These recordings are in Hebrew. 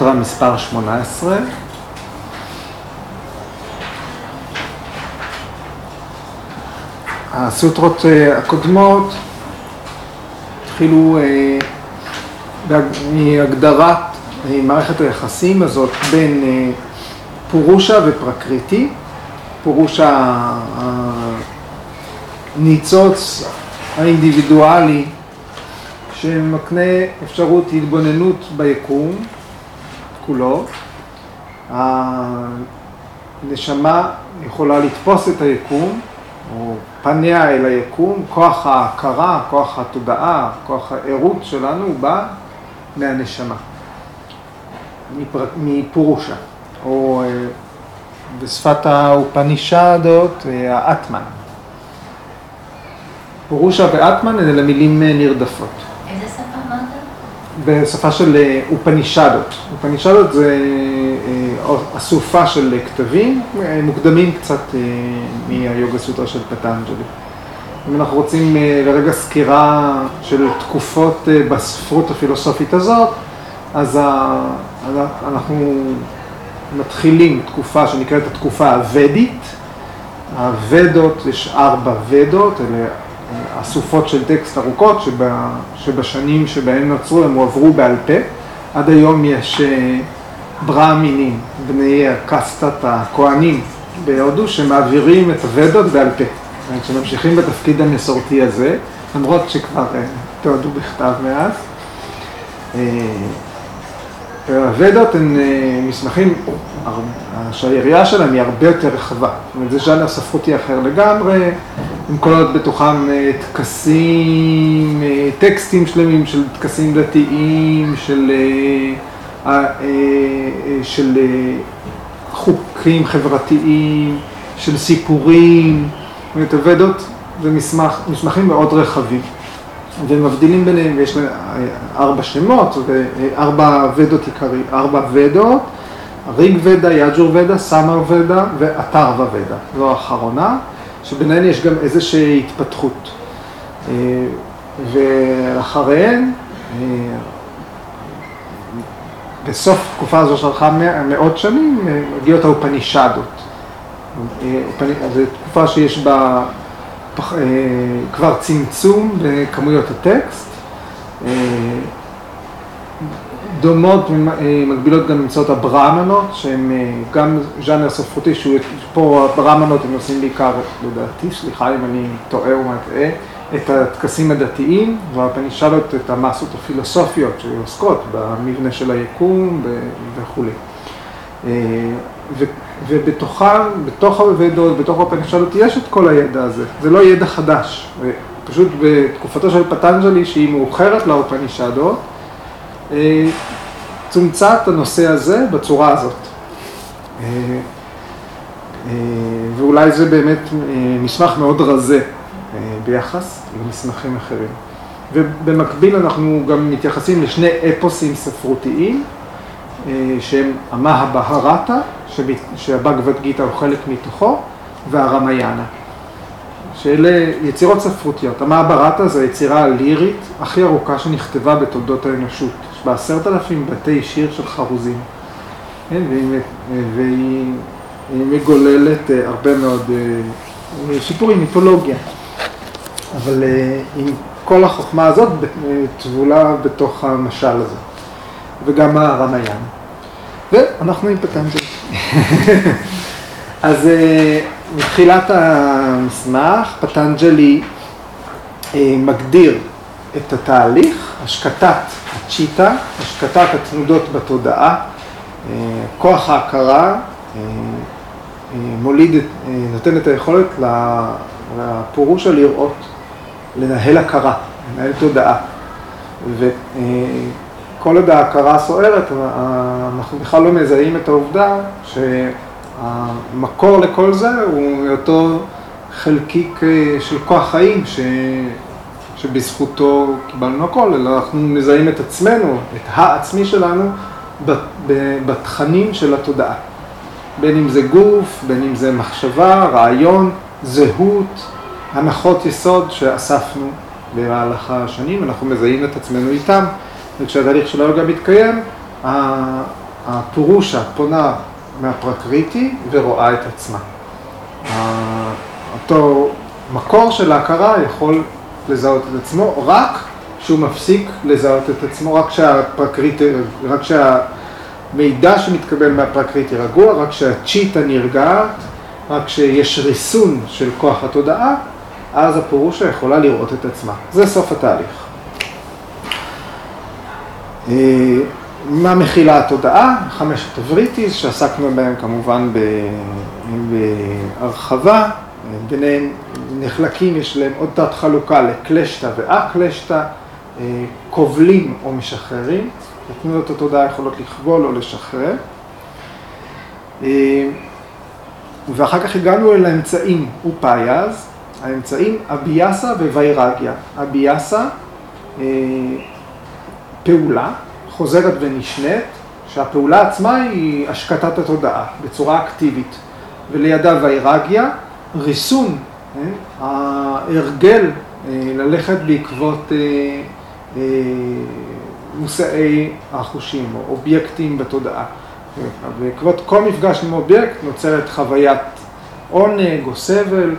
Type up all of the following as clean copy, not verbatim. סוטרה מספר 18. הסוטרות הקודמות התחילו מהגדרת מערכת היחסים הזאת בין פורושה ופרקריטי. פורושה הניצוץ האינדיבידואלי שמקנה אפשרות התבוננות ביקום כולו. הנשמה יכולה לתפוס את היקום או פניה אל היקום. כוח ההכרה, כוח התודעה, כוח העירות שלנו בא מהנשמה, מפורושה, או בשפת האופנישדות, האטמן. פורושה ואטמן אלה מילים נרדפות. איזה שפה אמרת? בשפה של אופנישדות. אופנישדות זה אסופה של כתבים, מוקדמים קצת מהיוגה סוטרה של פטנג'לי. אם אנחנו רוצים לרגע סקירה של תקופות בספרות הפילוסופית הזאת, אז אנחנו מתחילים תקופה שנקראת התקופה הוודית. הוודות, יש 4 ודות, אלה אסופות של טקסט ארוכות שבשנים שבהם נוצרו הם הועברו בעל פה. עד היום יש ברהמינים, בני הקסטת הכהנים בהודו, שמעבירים את הוודות בעל פה. שממשיכים בתפקיד המסורתי הזה, למרות שכבר תועדו בכתב מאז. הוודות הן מסמכים, שהיריעה שלהם היא הרבה יותר רחבה. זה ז'אנר ספרותי אחר לגמרי, עם קולות בתוכם טקסים, טקסטים שלמים של טקסים דתיים, של חוקים חברתיים, של סיפורים. את הוודות זה מסמכים מאוד רחבים. והם מבדילים ביניהם, ויש להם 4 שמות, 4 ודות עיקריים, 4 ודות, ריג ודה, יאג'ור ודה, סמר ודה ואתרווה ודה. זו האחרונה, שביניהן יש גם איזושהי התפתחות. ואחריהן, בסוף התקופה הזו שלחה מאות שנים, מגיעות האופנישדות. זו תקופה שיש בה כבר צמצום בכמויות הטקסט. דומות מקבילות גם נמצאות הברהמנות, שהן גם ז'אנר ספרותי, שהוא פה הברהמנות הם עושים בעיקר, לדעתי, סליחה אם אני טועה או מטעה, את הטקסים הדתיים, והאופנישדות את המסות הפילוסופיות שעוסקות במבנה של היקום וכו'. ובתוך הוודות, בתוך האופנישדות, יש את כל הידע הזה. זה לא ידע חדש. פשוט בתקופתו של פטנג'לי, שהיא מאוחרת לאופנישדות, צומצה את הנושא הזה בצורה הזאת. ואולי זה באמת מסמך מאוד רזה ביחס למסמכים אחרים. ובמקביל אנחנו גם מתייחסים לשני אפוסים ספרותיים, שהם המהבהרתה, שהבאגבד גיטה הוא חלק מתוכו, והרמיינה, שאלה יצירות ספרותיות. המהבהרתה זה היצירה הלירית הכי ארוכה שנכתבה בתולדות האנושות, יש בה 10,000 בתי שיר של חרוזים, והיא מגוללת הרבה מאוד שיפורים, מיתולוגיה, אבל עם כל החוכמה הזאת תבולה בתוך המשל הזה, וגם הרמיינה. ואנחנו עם פטנג'לי. אז מתחילת המסמך, פטנג'לי מגדיר את התהליך, השקטת הצ'יטה, השקטת התנודות בתודעה, כוח ההכרה, מוליד, נותן את היכולת לפורושה לראות, לנהל הכרה, לנהל תודעה. כל עוד ההכרה סוערת, אנחנו בכלל לא מזהים את העובדה שהמקור לכל זה הוא אותו חלקיק של כוח חיים שבזכותו קיבלנו הכל, אלא אנחנו מזהים את עצמנו, את העצמי שלנו, בתכנים של התודעה. בין אם זה גוף, בין אם זה מחשבה, רעיון, זהות, הנחות יסוד שאספנו במהלך השנים, אנחנו מזהים את עצמנו איתם. וכשהתהליך של היוגה מתקיים, הפורושה פונה מהפרקריטי ורואה את עצמה. אותו מקור של ההכרה יכול לזהות את עצמו רק שהוא מפסיק לזהות את עצמו, רק שהמידע שמתקבל מהפרקריטי רגוע, רק שהצ'יטה נרגעת, רק שיש ריסון של כוח התודעה, אז הפורושה יכולה לראות את עצמה. זה סוף התהליך. מה מכילה התודעה? 5 התבריטיז שעסקנו בהם כמובן בהרחבה, ביניהם נחלקים, יש להם עוד תת חלוקה לקלשתא ואקלשתא, כובלים או משחררים, התנועות התודעה יכולות לכבול או לשחרר. ואחר כך הגענו אל האמצעים אופאיאז, האמצעים אביאסה ווירגיה. אביאסה, פעולה חוזרת ונשנית, שהפעולה עצמה היא השקטת התודעה בצורה אקטיבית, ולידה ויירגיה, ריסון, ההרגל ללכת בעקבות מושאי החושים או אובייקטים בתודעה. בעקבות כל מפגש עם אובייקט נוצרת חוויית עונג או סבל,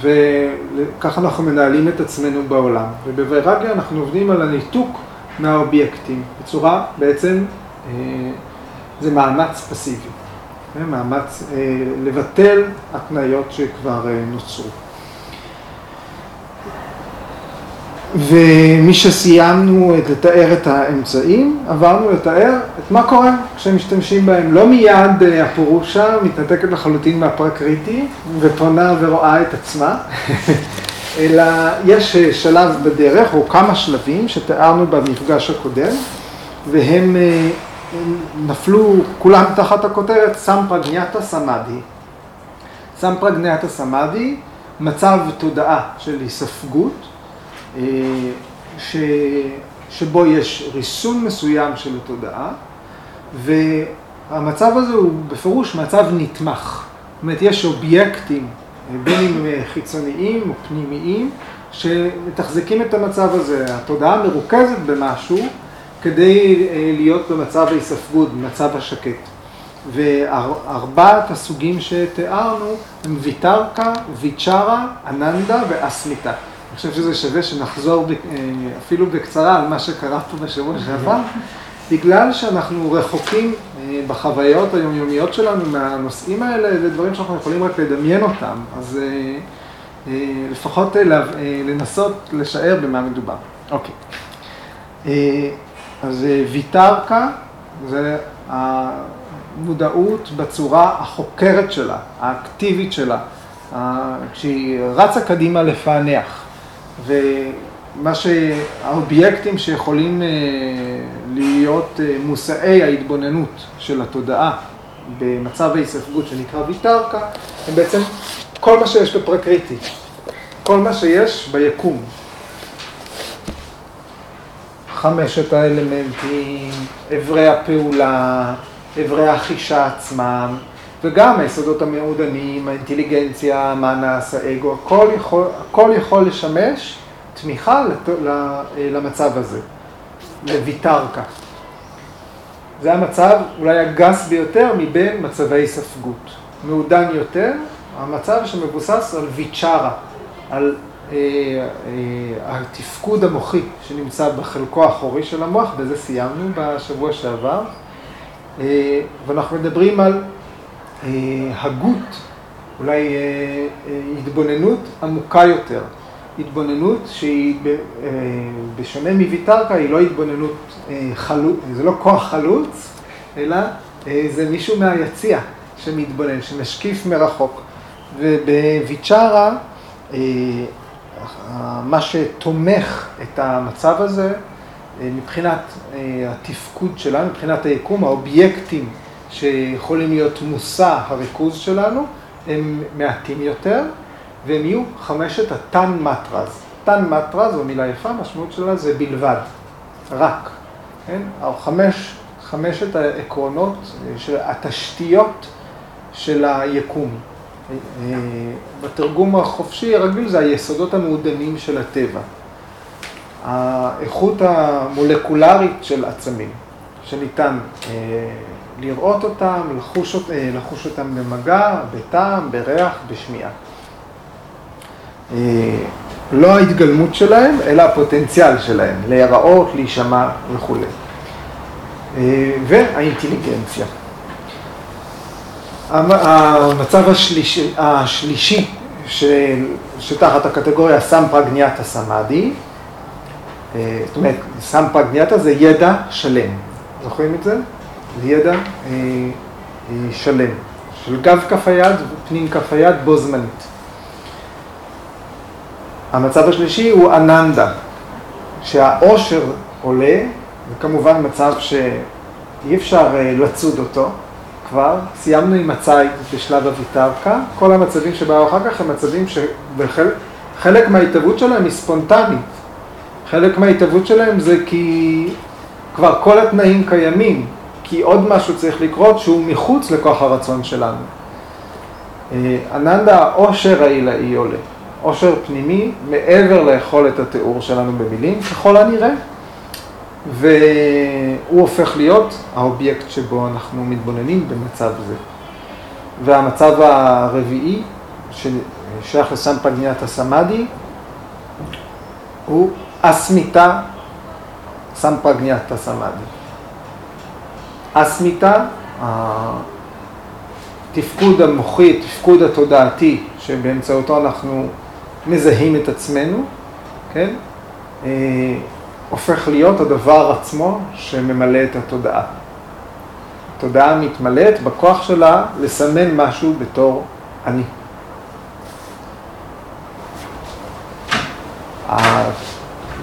וכך אנחנו מנהלים את עצמנו בעולם. ובוירגיה אנחנו עובדים על הניתוק מהאובייקטים, בצורה בעצם זה מאמץ פסיבי, מאמץ לבטל התנאיות שכבר נוצרו. ומי שסיימנו את לתאר את האמצעים, עברנו לתאר את מה קורה כשמשתמשים בהם. לא מיד הפורושה מתנתקת לחלוטין מהפרקריטי ופונה ורואה את עצמה, אלא יש שלב בדרך או כמה שלבים שתיארנו במפגש הקודם, והם נפלו כולם תחת הכותרת סמפרגניאטה סמאדי. סמפרגניאטה סמאדי, מצב תודעה של היספגות, שבו יש ריסון מסוים של התודעה, והמצב הזה הוא בפירוש מצב נתמך. זאת אומרת, יש אובייקטים, בין אם חיצוניים או פנימיים, שמתחזקים את המצב הזה. התודעה מרוכזת במשהו כדי להיות במצב ההיספגות, במצב השקט. וארבעת הסוגים שתיארנו הם ויתרקה, ויצ'רה, אננדה ואסמיתה. אני חושב שזה שווה שנחזור אפילו בקצרה על מה שקרה פה בשבוע שעבר, בגלל שאנחנו רחוקים בחוויות היומיומיות שלנו מהנושאים האלה, זה דברים שאנחנו יכולים רק לדמיין אותם, אז לפחות לנסות לשער במה מדובר. אוקיי. אז ויתרקה זה המודעות בצורה החוקרת שלה, האקטיבית שלה, כשהיא רצה קדימה לפענח. ומה שהאובייקטים שיכולים להיות מושאי ההתבוננות של התודעה במצב ההיספגות שנקרא ויתרקה, הם בעצם כל מה שיש בפרקריטי, כל מה שיש ביקום. 5 האלמנטים, עברי הפעולה, עברי החישה עצמם, וגם היסודות המעודנים, האינטליגנציה, המאנס, האגו, הכל יכול לשמש תמיכה למצב הזה, לויתרקה. זה המצב אולי הגס ביותר מבין מצבי ספגות. מעודן יותר, המצב שמבוסס על ויצ'רה, על התפקוד המוחי שנמצא בחלקו האחורי של המוח, וזה סיימנו בשבוע שעבר. ואנחנו מדברים על הגות, אולי התבוננות עמוקה יותר. התבוננות שהיא בשונה מויתרקה, היא לא התבוננות חלוץ, זה לא כוח חלוץ, אלא זה מישהו מהיציע שמתבונן, שמשקיף מרחוק. ובויצ'רה, מה שתומך את המצב הזה, מבחינת התפקוד שלנו, מבחינת היקום, האובייקטים שיכולים להיות מושא הריכוז שלנו, הם מעטים יותר, והם יהיו 5 התן מטרז. תן מטרז, זו מילה יפה, המשמעות שלה זה בלבד, רק. כן? 5 העקרונות של התשתיות של היקום. בתרגום החופשי הרגיל זה היסודות המעודנים של הטבע. האיכות המולקולרית של עצמים, שניתן לראות אותם, לחוש אותם במגע, בטעם, בריח, בשמיעה. לא ההתגלמות שלהם, אלא הפוטנציאל שלהם, להיראות, להישמע וכו'. והאינטליגנציה. המצב השלישי שתחת הקטגוריה סמפרגניאטה סמאדי, זאת אומרת, סמפרגניאטה זה ידע שלם. זוכרים את זה? זה ידע שלם, של גב כף היד ופנים כף היד בו זמנית. המצב השלישי הוא אננדה, שהאושר עולה, וכמובן מצב שאי אפשר לצוד אותו כבר. סיימנו עם הציד בשלב הויטרקה, כל המצבים שבאו אחר כך הם מצבים שחלק מההתהוות שלהם היא ספונטנית. חלק מההתהוות שלהם זה כי כבר כל התנאים קיימים, כי עוד משהו צריך לקרות שהוא מחוץ לכוח הרצון שלנו. אננדה, האושר העילאי עולה. אושר פנימי מעבר ליכולת התיאור שלנו במילים, ככל הנראה, והוא הופך להיות האובייקט שבו אנחנו מתבוננים במצב זה. והמצב הרביעי, ששייך לסמפגניאטה סמאדי, הוא אסמיתה סמפגניאטה סמאדי. אסמיתה, התפקוד המוחי, התפקוד התודעתי, שבאמצעותו אנחנו מזהים את עצמנו, כן? הופך להיות הדבר עצמו שממלא את התודעה. התודעה מתמלאת בכוח שלה לסמן משהו בתור אני.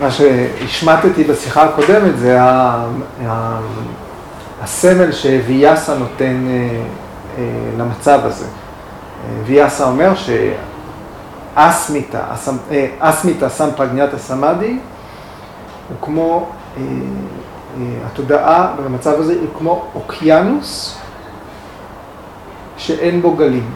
מה שהשמטתי בשיחה הקודמת זה הסמל שוויאסה נותן למצב הזה. ויאסה אומר שאסמיתה סמפרגניאטה סמאדי הוא כמו, התודעה במצב הזה היא כמו אוקיינוס שאין בו גלים.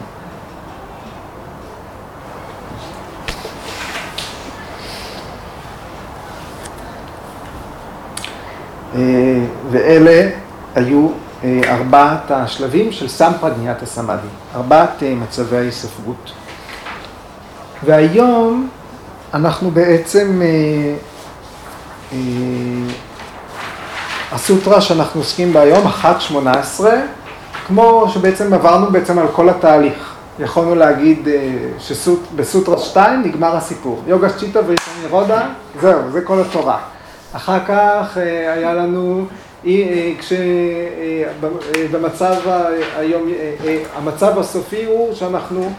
ואלה היו ארבעת השלבים של סמפרגניאטה סמאדי, ארבעת מצבי ההיספגות. והיום אנחנו בעצם הסוטרה שאנחנו עוסקים בה היום, 1.18, כמו שבעצם עברנו בעצם על כל התהליך. יכולנו להגיד שבסוטרה 2 נגמר הסיפור. יוגה צ'יטה ונירודה, זהו, זה כל התורה. אחר כך היה לנו, כשבמצב היום, המצב הסופי הוא שאנחנו,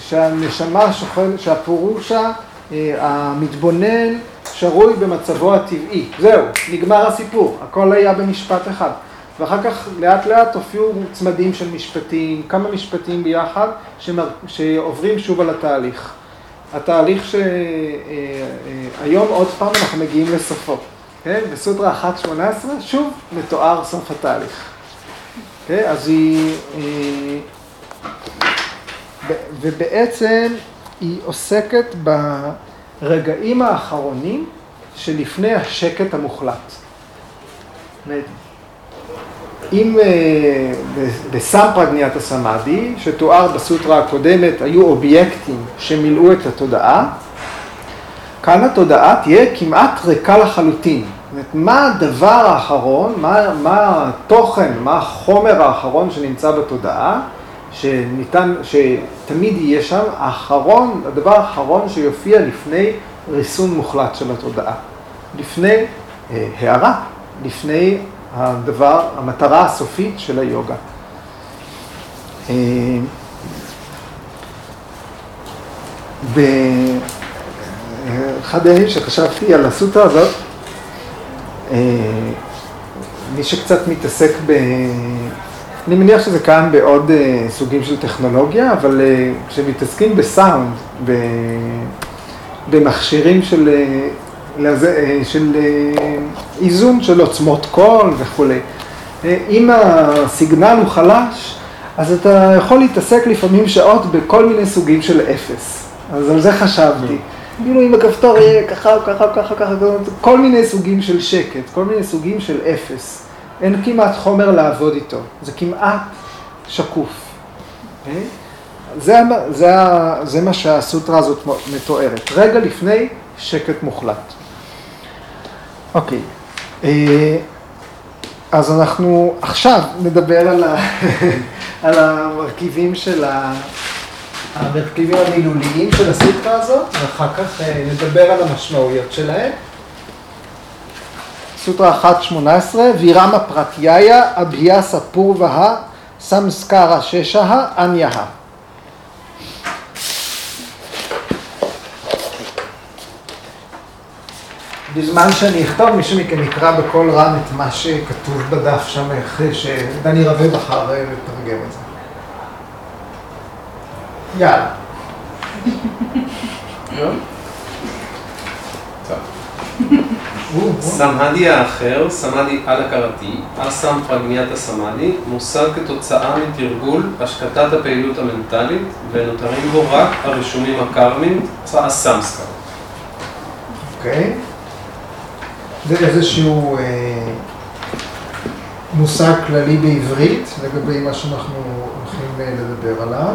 שהנשמה שוכן, שהפורושה, המתבונן, שרוי במצבו הטבעי. זהו, נגמר הסיפור. הכל היה במשפט אחד. ואחר כך לאט לאט הופיעו צמדים של משפטים, כמה משפטים ביחד שעוברים שוב על התהליך. התהליך שהיום עוד פעם אנחנו מגיעים לסופו. כן? בסוטרה 1.18 שוב מתואר סוף התהליך. כן? אז היא ובעצם היא עוסקת רגעים האחרונים שלפני השקט המוחלט. אם בסמפרגניאטה סמאדי, שתואר בסוטרה הקודמת, היו אובייקטים שמילאו את התודעה, כאן התודעה תהיה כמעט ריקה לחלוטין. זאת אומרת, מה הדבר האחרון, מה התוכן, מה החומר האחרון שנמצא בתודעה, שתמיד יהיה שם האחרון, הדבר האחרון שיופיע לפני ריסון מוחלט של התודעה, לפני הערה, לפני הדבר, המטרה הסופית של היוגה. באחד הימים שחשבתי על הסוטרה הזאת, מי שקצת מתעסק אני מניח שזה קיים בעוד סוגים של טכנולוגיה, אבל כשמתעסקים בסאונד, במכשירים של איזון של עוצמות קול וכו'. אם הסיגנל הוא חלש, אז אתה יכול להתעסק לפעמים שעות בכל מיני סוגים של אפס. אז על זה חשבתי. כאילו אם הכפתור יהיה ככה, ככה, ככה, כל מיני סוגים של שקט, כל מיני סוגים של אפס. אין כמעט חומר לעבוד איתו, זה כמעט שקוף. זה מה שהסוטרה הזאת מתוארת, רגע לפני שקט מוחלט. אוקיי, אז אנחנו עכשיו נדבר על המרכיבים של המרכיבים המילוליים של הסוטרה הזאת, ואחר כך נדבר על המשמעויות שלהם. סוטרה 1.18, וירāmapratyaya, abhyasa purvaha, saṁskāraśeṣaḥ, anyaha. בזמן שאני אכתוב, מישהו מכן יקרא בכל רם את מה שכתוב בדף שם, אחרי שדני רווה בחר לתרגם את זה. יאללה. סמאדי האחר, סמאדי על הכרתי, אסמפרגניאטה סמאדי, מושג כתוצאה מתרגול השקטת הפעילות המנטלית, ונותרים בו רק הרשומים הקרמיים, הסמסקר. אוקיי. זה איזשהו מושג כללי בעברית לגבי מה שאנחנו הולכים לדבר עליו.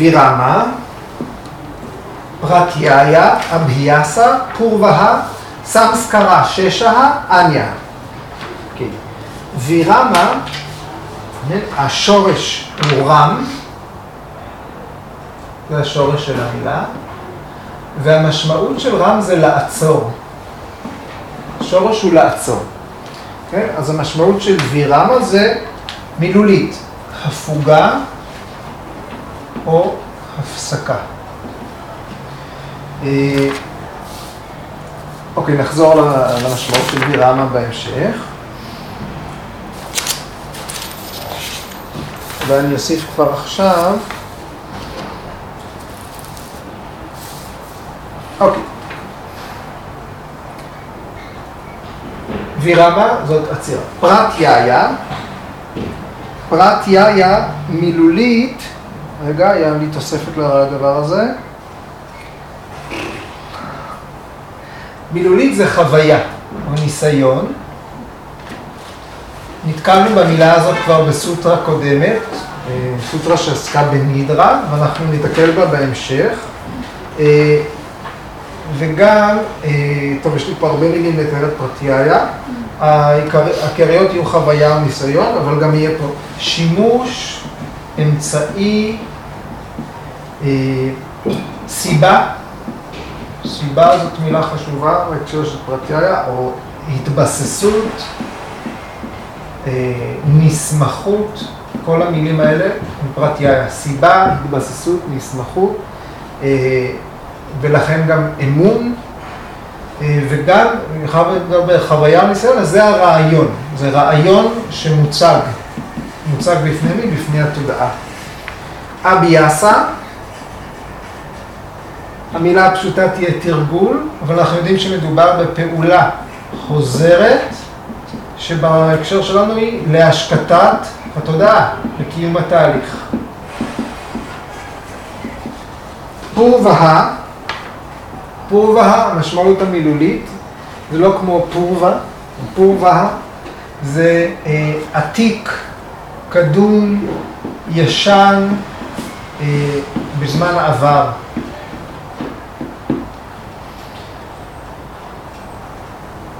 וירāma, pratyaya, abhyasa, purvaha, saṁskāraśeṣaḥ, anyaha. כן. וירāma, השורש הוא רם, זה השורש של המילה, והמשמעות של רם זה לעצור. השורש הוא לעצור. כן? אז המשמעות של וירāma זה מילולית, הפוגה, או הפסקה. אוקיי, נחזור למשמעות של וירāma בהמשך. ואני אוסיף כבר עכשיו. אוקיי. וירāma זאת עצירה. pratyaya מילולית, רגע, היה לי תוספת לדבר הזה. מילולית זה חוויה או ניסיון. נתקלנו במילה הזאת כבר בסוטרה קודמת, סוטרה שעסקה בנידרה, ואנחנו נתקל בה בהמשך. וגם, טוב, יש לי פה הרבה מילים לתאר את פרטייה, העיקריות יהיו חוויה או ניסיון, אבל גם יהיה פה שימוש, אמצעי, סיבה, סיבה זאת מילה חשובה בהקשר של פרטייה, או התבססות, נסמכות, כל המילים האלה הם פרטייה, סיבה, התבססות, נסמכות, ולכן גם אמון, וגם חוויה ניסיון, אז זה הרעיון, זה רעיון שמוצג. מוצג בפני מי? בפני התודעה. אביאסה, המילה הפשוטה תהיה תרגול, אבל אנחנו יודעים שמדובר בפעולה חוזרת, שבהקשר שלנו היא להשקטת התודעה, לקיום התהליך. פורווה, פורווה, המשמעות המילולית, זה לא כמו פורווה, פורווה זה עתיק, קדום, ישן, בזמן העבר.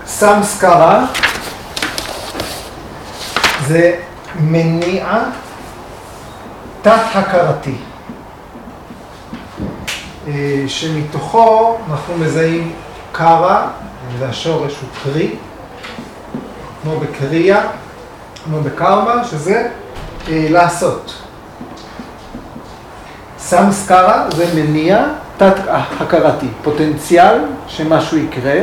סמסקרה זה מניע תת-הכרתי, שמתוכו אנחנו מזהים קרה, והשורש הוא קרי, כמו בקריה, כמו בקרמה, שזה לעשות. סמסקרה זה מניע תת-הכרתי, פוטנציאל שמשהו יקרה,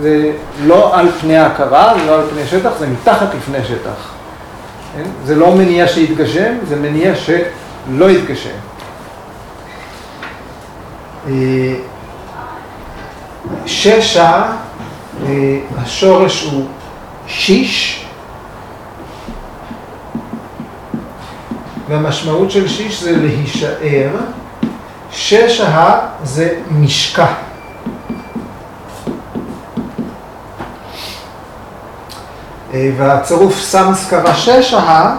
זה לא על פני ההכרה, זה לא על פני שטח, זה מתחת לפני שטח. זה לא מניע שיתגשם, זה מניע שלא יתגשם. ששע, השורש הוא שיש, והמשמעות של שיש זה להישאר. ששע זה משקע. והצירוף סמסקרששהה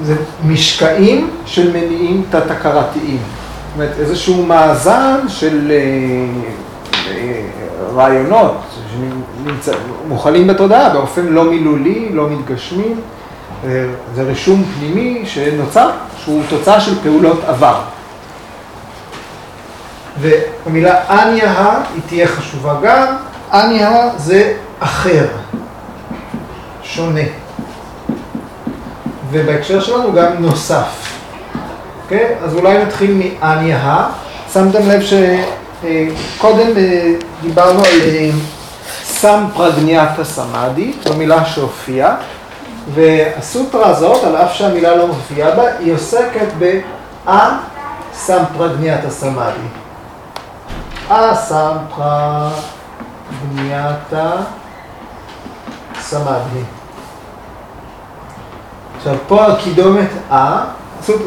זה משקעים של מניעים תת-הכרתיים. זאת אומרת, איזשהו מאזן של רעיונות שמוכלים בתודעה באופן לא מילולי, לא מתגשמי. זה רישום פנימי שנוצר, שהוא תוצאה של פעולות עבר. והמילה אניה היא תהיה חשובה גם. אניה זה אחר, שונה, ובהקשר שלנו גם נוסף. אוקיי? אז אולי נתחיל מאניה. שמתם לב שקודם דיברנו על סמפרגניאטה סמאדי, זו מילה שהופיעה, והסוטרה הזאת, על אף שהמילה לא מופיעה בה, היא עוסקת באסמפרגניאטה סמאדי. אסמפרגניאטה סמאדי. עכשיו פה הקידומת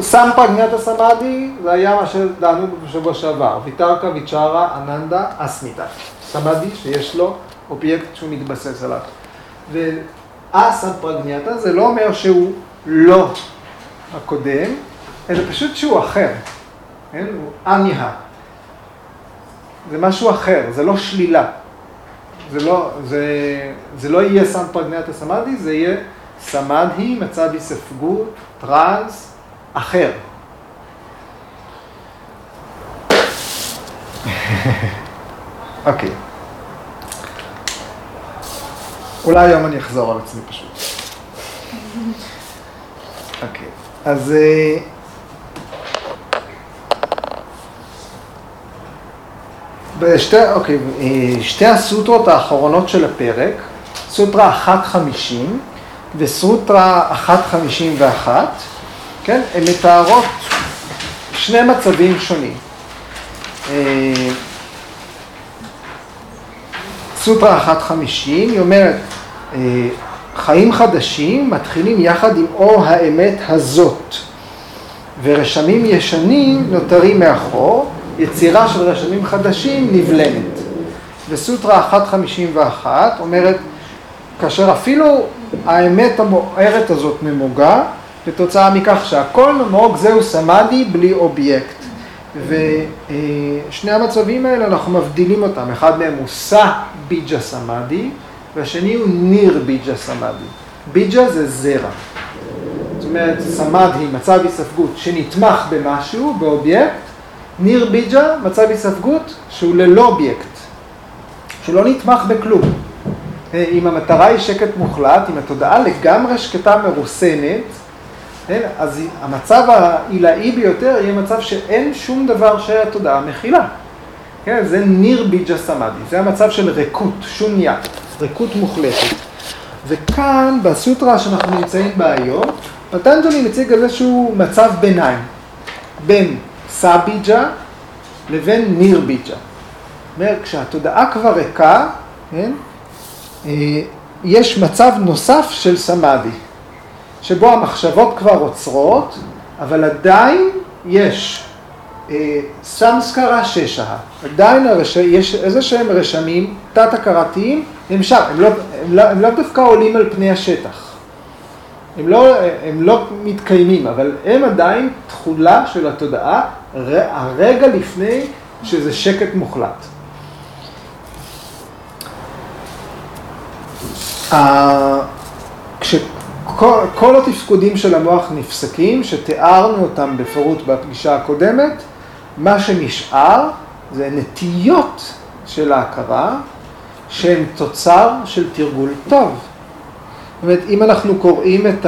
סמפרגניאטה סמאדי זה היה מה שדענו בשבוע שעבר, ויתרקה, ויצ'רה, אננדה, אסמיתה. סמאדי שיש לו אובייקט שהוא מתבסס עליו. ואסמפרגניאטה זה לא אומר שהוא לא הקודם, אלא פשוט שהוא אחר. כן? הוא אניה. זה משהו אחר, זה לא שלילה. זה לא יהיה סמפרגניאטה סמאדי, זה יהיה סמאדהי, מצב היספגות, טרנס, אחר. אוקיי. אולי היום אני אחזור על עצמי פשוט. אוקיי. אז שתי הסוטרות האחרונות של הפרק, סוטרה 150 וסוטרה 151, כן, הן מתארות שני מצבים שונים. סוטרה 150 היא אומרת, חיים חדשים מתחילים יחד עם אור האמת הזאת, ורשמים ישנים נותרים מאחור, יצירה של רשמים חדשים נבלמת. וסוטרה 151 אומרת, כאשר אפילו האמת המוארת הזאת נמוגה, בתוצאה מכך שהכל נמוג, זהו סמאדי בלי אובייקט. ושני המצבים האלה אנחנו מבדילים אותם. אחד מהם הוא סביג'ה סמאדי, והשני הוא נירביג'ה סמאדי. ביג'ה זה זרע. זאת אומרת, סמאדי, מצב היספגות, שנתמך במשהו, באובייקט. נירביג'ה, מצב היספגות, שהוא ללא אובייקט, שלא נתמך בכלום. אם המטרה היא שקט מוחלט, אם התודעה לגמרי שקטה מרוסנת, אז המצב העילאי ביותר יהיה מצב שאין שום דבר שהתודעה מכילה. זה נירביג'ה סמאדי, זה המצב של ריקות, שוניה, ריקות מוחלטת. וכאן, בסוטרה שאנחנו נמצאים בה היום, פטנג'לי מציג איזשהו מצב ביניים, בין סביג'ה לבין נירביג'ה. זאת אומרת, כשהתודעה כבר ריקה, יש מצב נוסף של סמאדי, שבו המחשבות כבר עוצרות, אבל עדיין יש סṁskāraśeṣaḥ, עדיין יש איזה שהם רשמים תת-הכרתיים, הם שם, הם לא דווקא עולים על פני השטח, הם לא מתקיימים, אבל הם עדיין תחולה של התודעה, הרגע לפני שזה שקט מוחלט. כשכל התפקודים של המוח נפסקים, שתיארנו אותם בפירוט בפגישה הקודמת, מה שנשאר זה נטיות של ההכרה, שהן תוצר של תרגול טוב. זאת אומרת, אם אנחנו קוראים את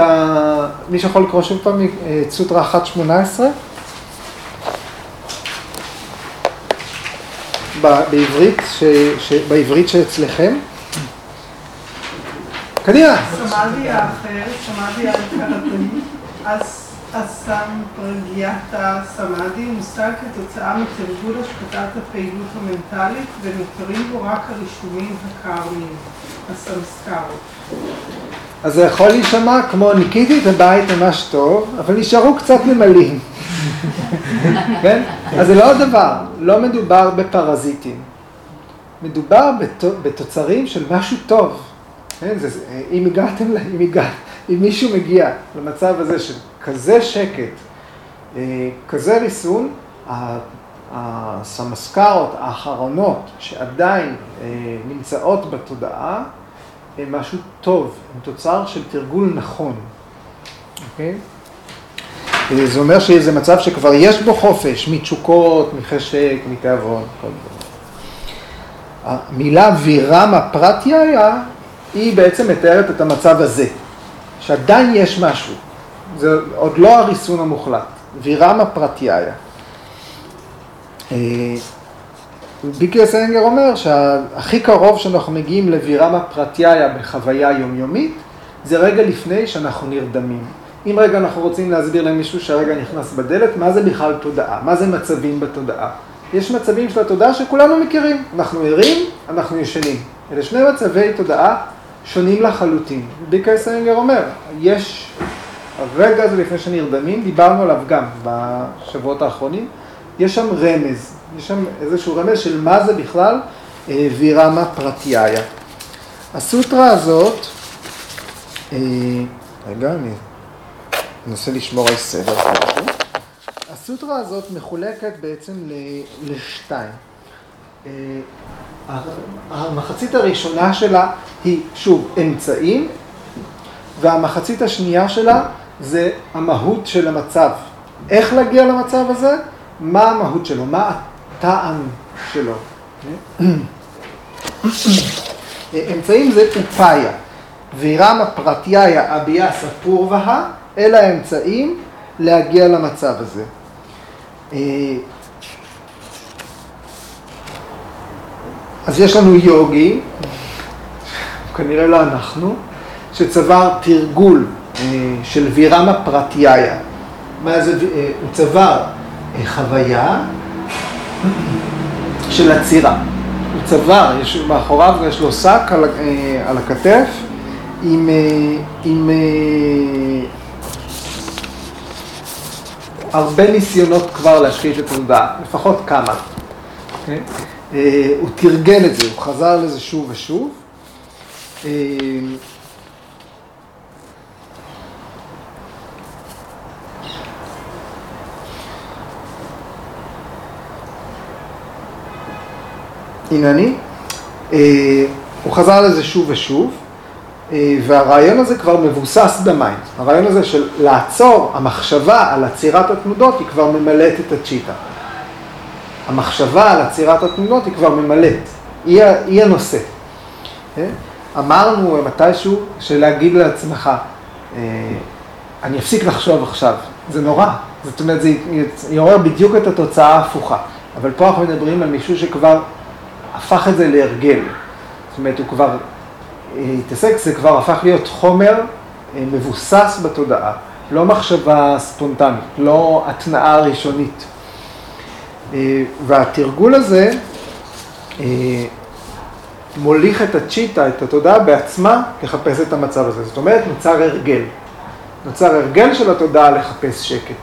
מי שיכול לקרוא שוב פעם את סוטרה 1.18? בעברית שאצלכם. קדימה. סמאדי האחר, סמאדי האחרתי, אסמפרג'נטה סמאדי מושג כתוצאה מתרגול השפטת הפעילות המנטלית, ונותרים בו רק הרישומים הקרמיים, הסמסקרות. אז זה יכול להישמע כמו ניקיתי את הבית ממש טוב, אבל נשארו קצת נמלים. כן? אז זה לא דבר, לא מדובר בפרזיטים. מדובר בתוצרים של משהו טוב. כן? זה, אם מישהו מגיע למצב הזה של כזה שקט, כזה ריסון, הסמסקרות האחרונות שעדיין נמצאות בתודעה, הם משהו טוב, הם תוצר של תרגול נכון. אוקיי? זה אומר שזה מצב שכבר יש בו חופש, מתשוקות, מחשק, מתאבון, כל דבר. המילה וירמה-פרטייה היא בעצם מתארת את המצב הזה, שעדיין יש משהו. זה עוד לא הריסון המוחלט, וירמה-פרטייה. ביקרס אנגר אומר שהכי קרוב שאנחנו מגיעים לוירמה פרטייה בחוויה יומיומית, זה רגע לפני שאנחנו נרדמים. אם רגע אנחנו רוצים להסביר למישהו שהרגע נכנס בדלת, מה זה בכלל תודעה? מה זה מצבים בתודעה? יש מצבים של התודעה שכולנו מכירים. אנחנו ערים, אנחנו ישנים. אלה שני מצבי תודעה שונים לחלוטין. ביקרס אנגר אומר, יש הרגע הזה לפני שנרדמים, דיברנו עליו גם בשבועות האחרונים, יש שם רמז. יש שם איזשהו רמז של מה זה בכלל וירמה פרטייה. הסוטרה הזאת, רגע, אני אנסה לשמור על סדר. הסוטרה הזאת מחולקת בעצם לשתיים. המחצית הראשונה שלה היא שוב אמצעים, והמחצית השנייה שלה זה המהות של המצב. איך להגיע למצב הזה? מה המהות שלו? מה הטעם שלו? אמצעים זה אופאיה. וירמה פרטייה אביאסה פורווה, אלה האמצעים להגיע למצב הזה. אז יש לנו יוגי, כנראה לא אנחנו, שצבר תרגול של וירמה פרטייה. מה זה? הוא צבר חוויה של עצירה. הוא צוואר, מאחוריו יש לו שק על הכתף עם הרבה ניסיונות כבר להשחית את התודעה, לפחות כמה. הוא תרגל את זה, הוא חזר לזה שוב ושוב. הנה אני, הוא חזר לזה שוב ושוב, והרעיון הזה כבר מבוסס במיינד. הרעיון הזה של לעצור, המחשבה על עצירת התנודות היא כבר ממלאת את הצ'יטה. המחשבה על עצירת התנודות היא כבר ממלאת, היא הנושא. אמרנו מתישהו שלהגיד לעצמך, אני אפסיק לחשוב עכשיו, זה נורא. זאת אומרת, זה יעורר בדיוק את התוצאה ההפוכה. אבל פה אנחנו מדברים על מישהו שכבר הפך את זה להרגל. זאת אומרת, הוא כבר התעסק, זה כבר הפך להיות חומר מבוסס בתודעה, לא מחשבה ספונטנית, לא התנאה ראשונית. והתרגול הזה מוליך את הצ'יטה, את התודעה בעצמה, לחפש את המצב הזה. זאת אומרת, נוצר הרגל. נוצר הרגל של התודעה לחפש שקט.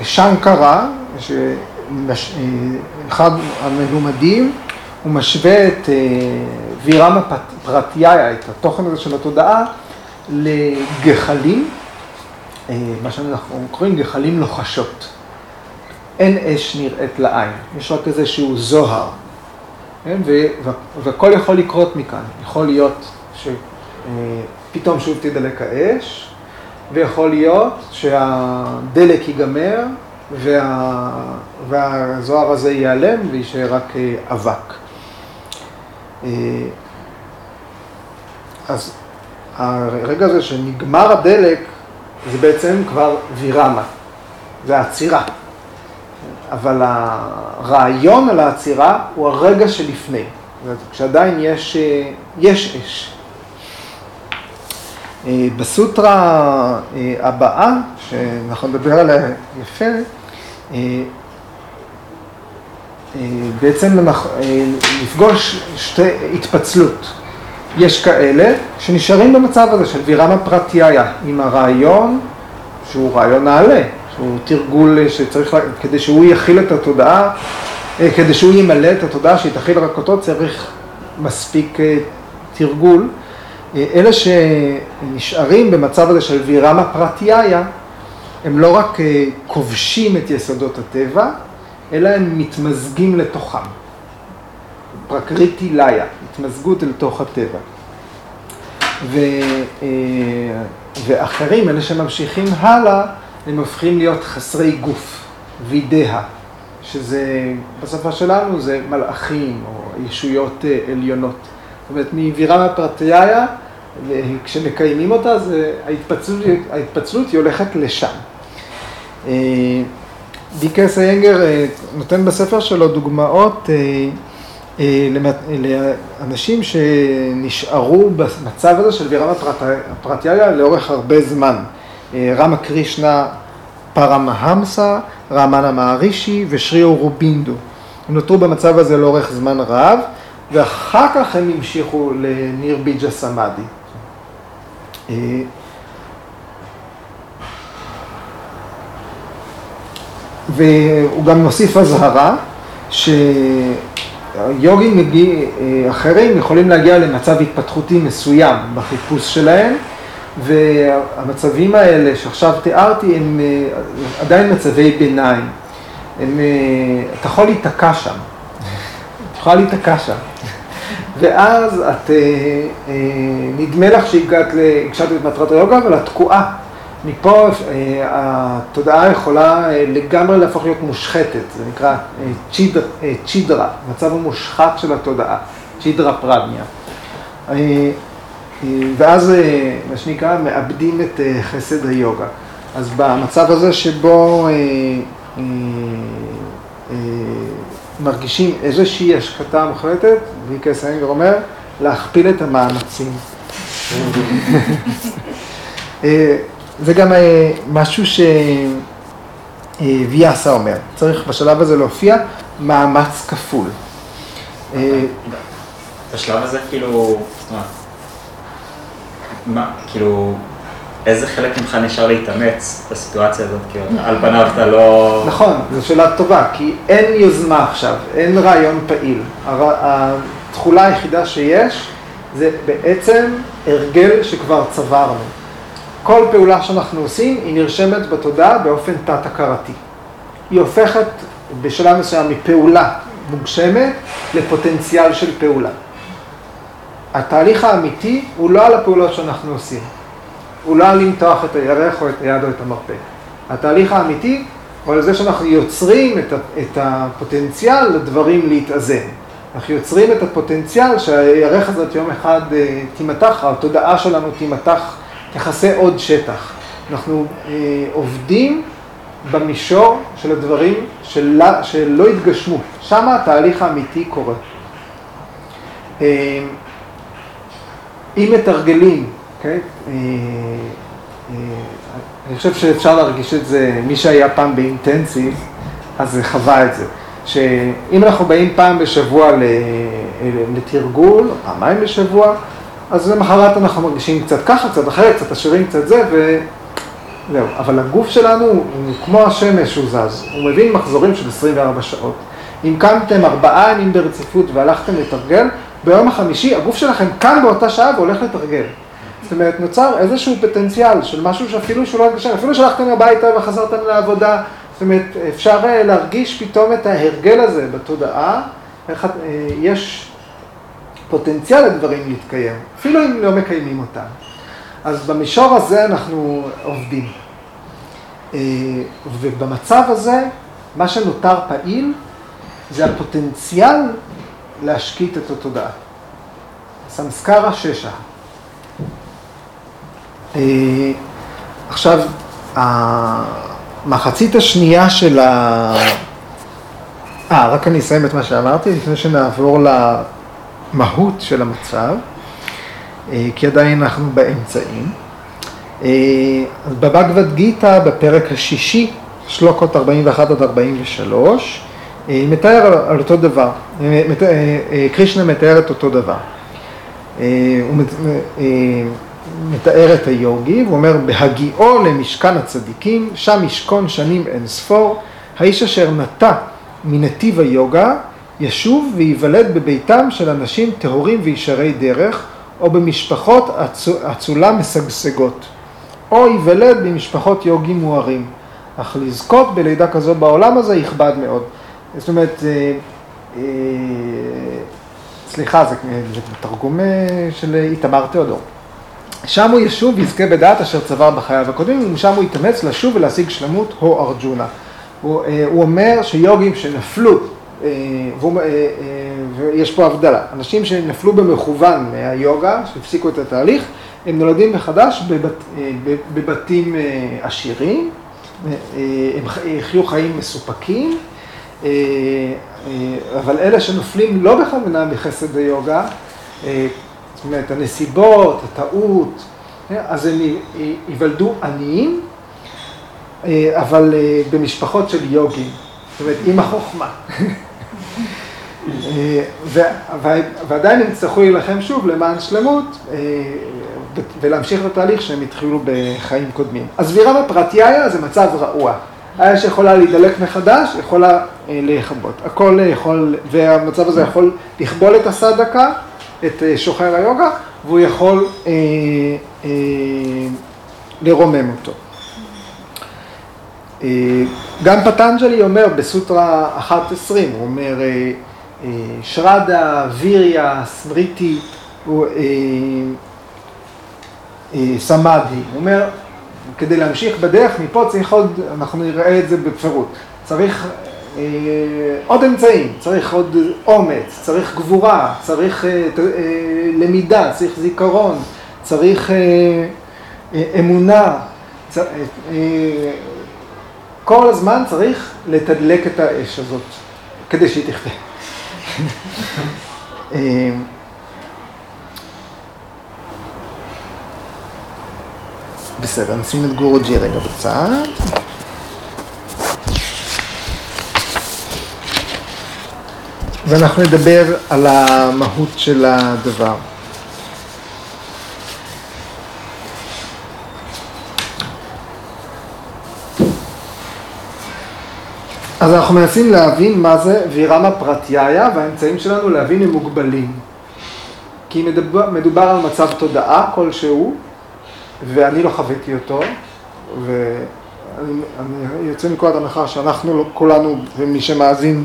השנקרה, אחד המלומדים, הוא משווה את וירמה פרטייה, את התוכן הזה של התודעה, לגחלים, מה שאנחנו קוראים גחלים לוחשות. אין אש נראית לעין, יש רק איזשהו זוהר. והכל יכול לקרות מכאן. יכול להיות שפתאום שוב תדלק האש, ויכול להיות שהדלק ייגמר, והזוהר הזה ייעלם, וישאר רק אבק. אז הרגע הזה שנגמר הדלק, זה בעצם כבר וירמה, זה העצירה. אבל הרעיון על העצירה הוא הרגע שלפני, כשעדיין יש אש. בסוטרה הבאה, שאנחנו נדבר עליה יפה, בעצם נפגוש שתי התפצלות. יש כאלה שנשארים במצב הזה של וירāmapratyaya, עם הרעיון שהוא רעיון נעלה, שהוא תרגול שצריך, כדי שהוא יכיל את התודעה, כדי שהוא ימלא את התודעה, שהיא תכיל רק אותו, צריך מספיק תרגול. אלה שנשארים במצב הזה של וירāmapratyaya, הם לא רק כובשים את יסודות הטבע, אלא הם מתמזגים לתוכם. פרקריטי ליה, התמזגות אל תוך הטבע. ואחרים, אלה שממשיכים הלאה, הם הופכים להיות חסרי גוף, וידיה, שזה, בשפה שלנו, זה מלאכים או ישויות עליונות. זאת אומרת, מווירāmapratyaya, כשמקיימים אותה, ההתפצלות היא הולכת לשם. דיקס איינגר נותן בספר שלו דוגמאות לאנשים שנשארו במצב הזה של וירāmapratyaya לאורך הרבה זמן. רמקרישנה פרמהמסה, רמנה מהרישי ושרי אורובינדו. הם נותרו במצב הזה לאורך זמן רב, ואחר כך הם המשיכו לנירביג'ה סמאדי. והוא גם מוסיף הזהרה שיוגים אחרים יכולים להגיע למצב התפתחותי מסוים בחיפוש שלהם, והמצבים האלה שעכשיו תיארתי הם עדיין מצבי ביניים. אתה יכול להיתקע שם, אתה יכול להיתקע שם, ואז את נדמה לך שהגשת את מטרת היוגה, אבל התקועה. מפה התודעה יכולה לגמרי להפוך להיות מושחתת, זה נקרא צ'ידרה, מצב המושחת של התודעה, צ'ידרה פרדניה. ואז, מה שנקרא, מאבדים את חסד היוגה. אז במצב הזה שבו מרגישים איזושהי השקטה מוחלטת, ויקס איינגר אומר, להכפיל את המאמצים. זה גם משהו שוויאסה אומר, צריך בשלב הזה להופיע מאמץ כפול. בשלב הזה כאילו, מה, כאילו, איזה חלק ממך נשאר להתאמץ בסיטואציה הזאת, כאילו, על פניו אתה לא... נכון, זו שאלה טובה, כי אין יוזמה עכשיו, אין רעיון פעיל. התכולה היחידה שיש זה בעצם הרגל שכבר צברנו. כל פעולה שאנחנו עושים היא נרשמת בתודעה באופן תת-הכרתי. היא הופכת בשלב מסוים מפעולה מוגשמת לפוטנציאל של פעולה. התהליך האמיתי הוא לא על הפעולות שאנחנו עושים. הוא לא על למתוח את הירך או את היד או את המרפא. התהליך האמיתי הוא על זה שאנחנו יוצרים את הפוטנציאל לדברים להתאזן. אנחנו יוצרים את הפוטנציאל שהירך הזאת יום אחד תימתח, התודעה שלנו תימתח, תחסה עוד שטח. אנחנו עובדים במישור של הדברים שלא התגשמו. שם התהליך האמיתי קורה. אם מתרגלים, אני חושב שאפשר להרגיש את זה, מי שהיה פעם באינטנסיב, אז חווה את זה. שאם אנחנו באים פעם בשבוע לתרגול, פעמיים בשבוע, אז למחרת אנחנו מרגישים קצת ככה, קצת אחרת, קצת עשירים, קצת זה, וזהו. אבל הגוף שלנו הוא כמו השמש, הוא זז. הוא מבין מחזורים של 24 שעות. אם קמתם 4 ימים ברציפות והלכתם לתרגל, ביום החמישי הגוף שלכם קם באותה שעה והולך לתרגל. זאת אומרת, נוצר איזשהו פוטנציאל של משהו שאפילו שלא התגשם, אפילו שלחתם הביתה וחזרתם לעבודה. זאת אומרת, אפשר להרגיש פתאום את ההרגל הזה בתודעה. יש פוטנציאל לדברים להתקיים, אפילו אם לא מקיימים אותם. אז במישור הזה אנחנו עובדים. ובמצב הזה, מה שנותר פעיל, זה הפוטנציאל להשקיט את התודעה. סמסקארא ששא. עכשיו, המחצית השנייה של רק אני אסיים את מה שאמרתי, לפני שנעבור למהות של המצב, כי עדיין אנחנו באמצעים. אז בבאגבד גיטה, בפרק השישי, שלוקות 41 עד 43, מתאר על אותו דבר, קרישנה מתאר את אותו דבר. הוא מתאר את היוגי, הוא אומר, בהגיעו למשכן הצדיקים, שם משכון שנים אין ספור, האיש אשר נטע מנתיב היוגה, ישוב ויוולד בביתם של אנשים טהורים וישרי דרך, או במשפחות אצולה משגשגות, או ייוולד במשפחות יוגים מוארים. אך לזכות בלידה כזו בעולם הזה יכבד מאוד. זאת אומרת, סליחה, זה תרגום של איתמר תיאודור. שם הוא ישוב ויזכה בדעת אשר צבר בחייו הקודמים, ומשם הוא יתאמץ לשוב ולהשיג שלמות הו ארג'ונה. הוא אומר שיוגים שנפלו, ויש פה הבדלה, אנשים שנפלו במכוון מהיוגה, שהפסיקו את התהליך, הם נולדים מחדש בבתים עשירים, הם יחיו חיים מסופקים, אבל אלה שנופלים לא בכוונה מחסד היוגה, זאת אומרת, הנסיבות, הטעות, אז הם ייוולדו עניים, אבל במשפחות של יוגים, זאת אומרת, עם החוכמה. ועדיין הם יצטרכו להילחם שוב למען שלמות, ולהמשיך לתהליך שהם התחילו בחיים קודמים. אז וירמה פרטייה זה מצב רעוע. האש שיכולה להידלק מחדש, יכולה להיכבות. הכל יכול, והמצב הזה יכול לכבול את הסדקה, את שוחר היוגה, והוא יכול לרומם אותו. גם פטנג'לי אומר בסוטרה 1.20, הוא אומר שרדה, ויריה, סמריטי, סמאדי. הוא אומר, כדי להמשיך בדרך, מפה צריך עוד, אנחנו נראה את זה בפירוט, צריך עוד אמצעים, צריך עוד אומץ, צריך גבורה, צריך למידה, צריך זיכרון, צריך אמונה, כל הזמן צריך לתדלק את האש הזאת, כדי שהיא תכבה. בסדר, נשים את גורג'י רגע בצד. ואנחנו נדבר על המהות של הדבר. אז אנחנו מנסים להבין מה זה וירמה פרטייה, והאמצעים שלנו להבין הם מוגבלים. כי מדובר על מצב תודעה כלשהו, ואני לא חוויתי אותו, ואני יוצא מכל הנחה שאנחנו כולנו, ומי שמאזין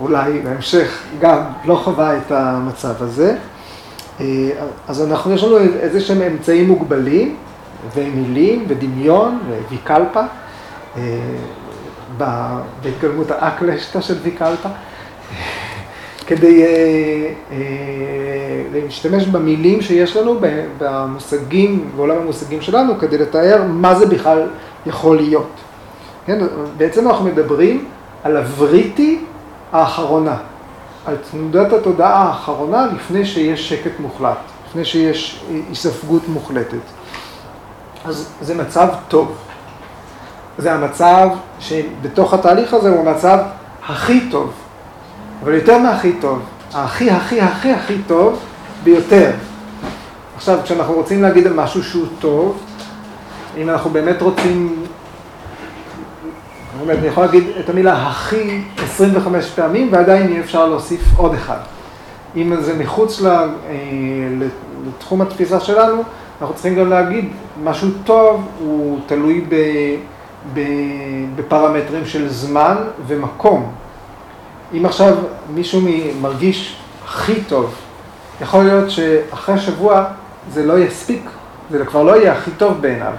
אולי בהמשך, גם לא חווה את המצב הזה. אז אנחנו יש לנו איזה שהם אמצעים מוגבלים, ומילים, ודמיון, ויקלפה, בהתגלמות האקלשטה של ויקלפה, כדי להשתמש במילים שיש לנו, במושגים, בעולם המושגים שלנו, כדי לתאר מה זה בכלל יכול להיות. כן? בעצם אנחנו מדברים על הבריטי האחרונה, על תנודת התודעה האחרונה לפני שיש שקט מוחלט, לפני שיש הספגות מוחלטת. אז זה מצב טוב. זה המצב שבתוך התהליך הזה הוא המצב הכי טוב, אבל יותר מהכי טוב, הכי הכי הכי הכי טוב ביותר. עכשיו, כשאנחנו רוצים להגיד על משהו שהוא טוב, אם אנחנו באמת רוצים, אני יכול להגיד את המילה הכי 25 פעמים, ועדיין יהיה אפשר להוסיף עוד אחד. אם זה מחוץ לתחום התפיסה שלנו, אנחנו צריכים גם להגיד, משהו טוב הוא תלוי בפרמטרים של זמן ומקום. אם עכשיו מישהו מרגיש הכי טוב, יכול להיות שאחרי שבוע זה לא יספיק, זה כבר לא יהיה הכי טוב בעיניו.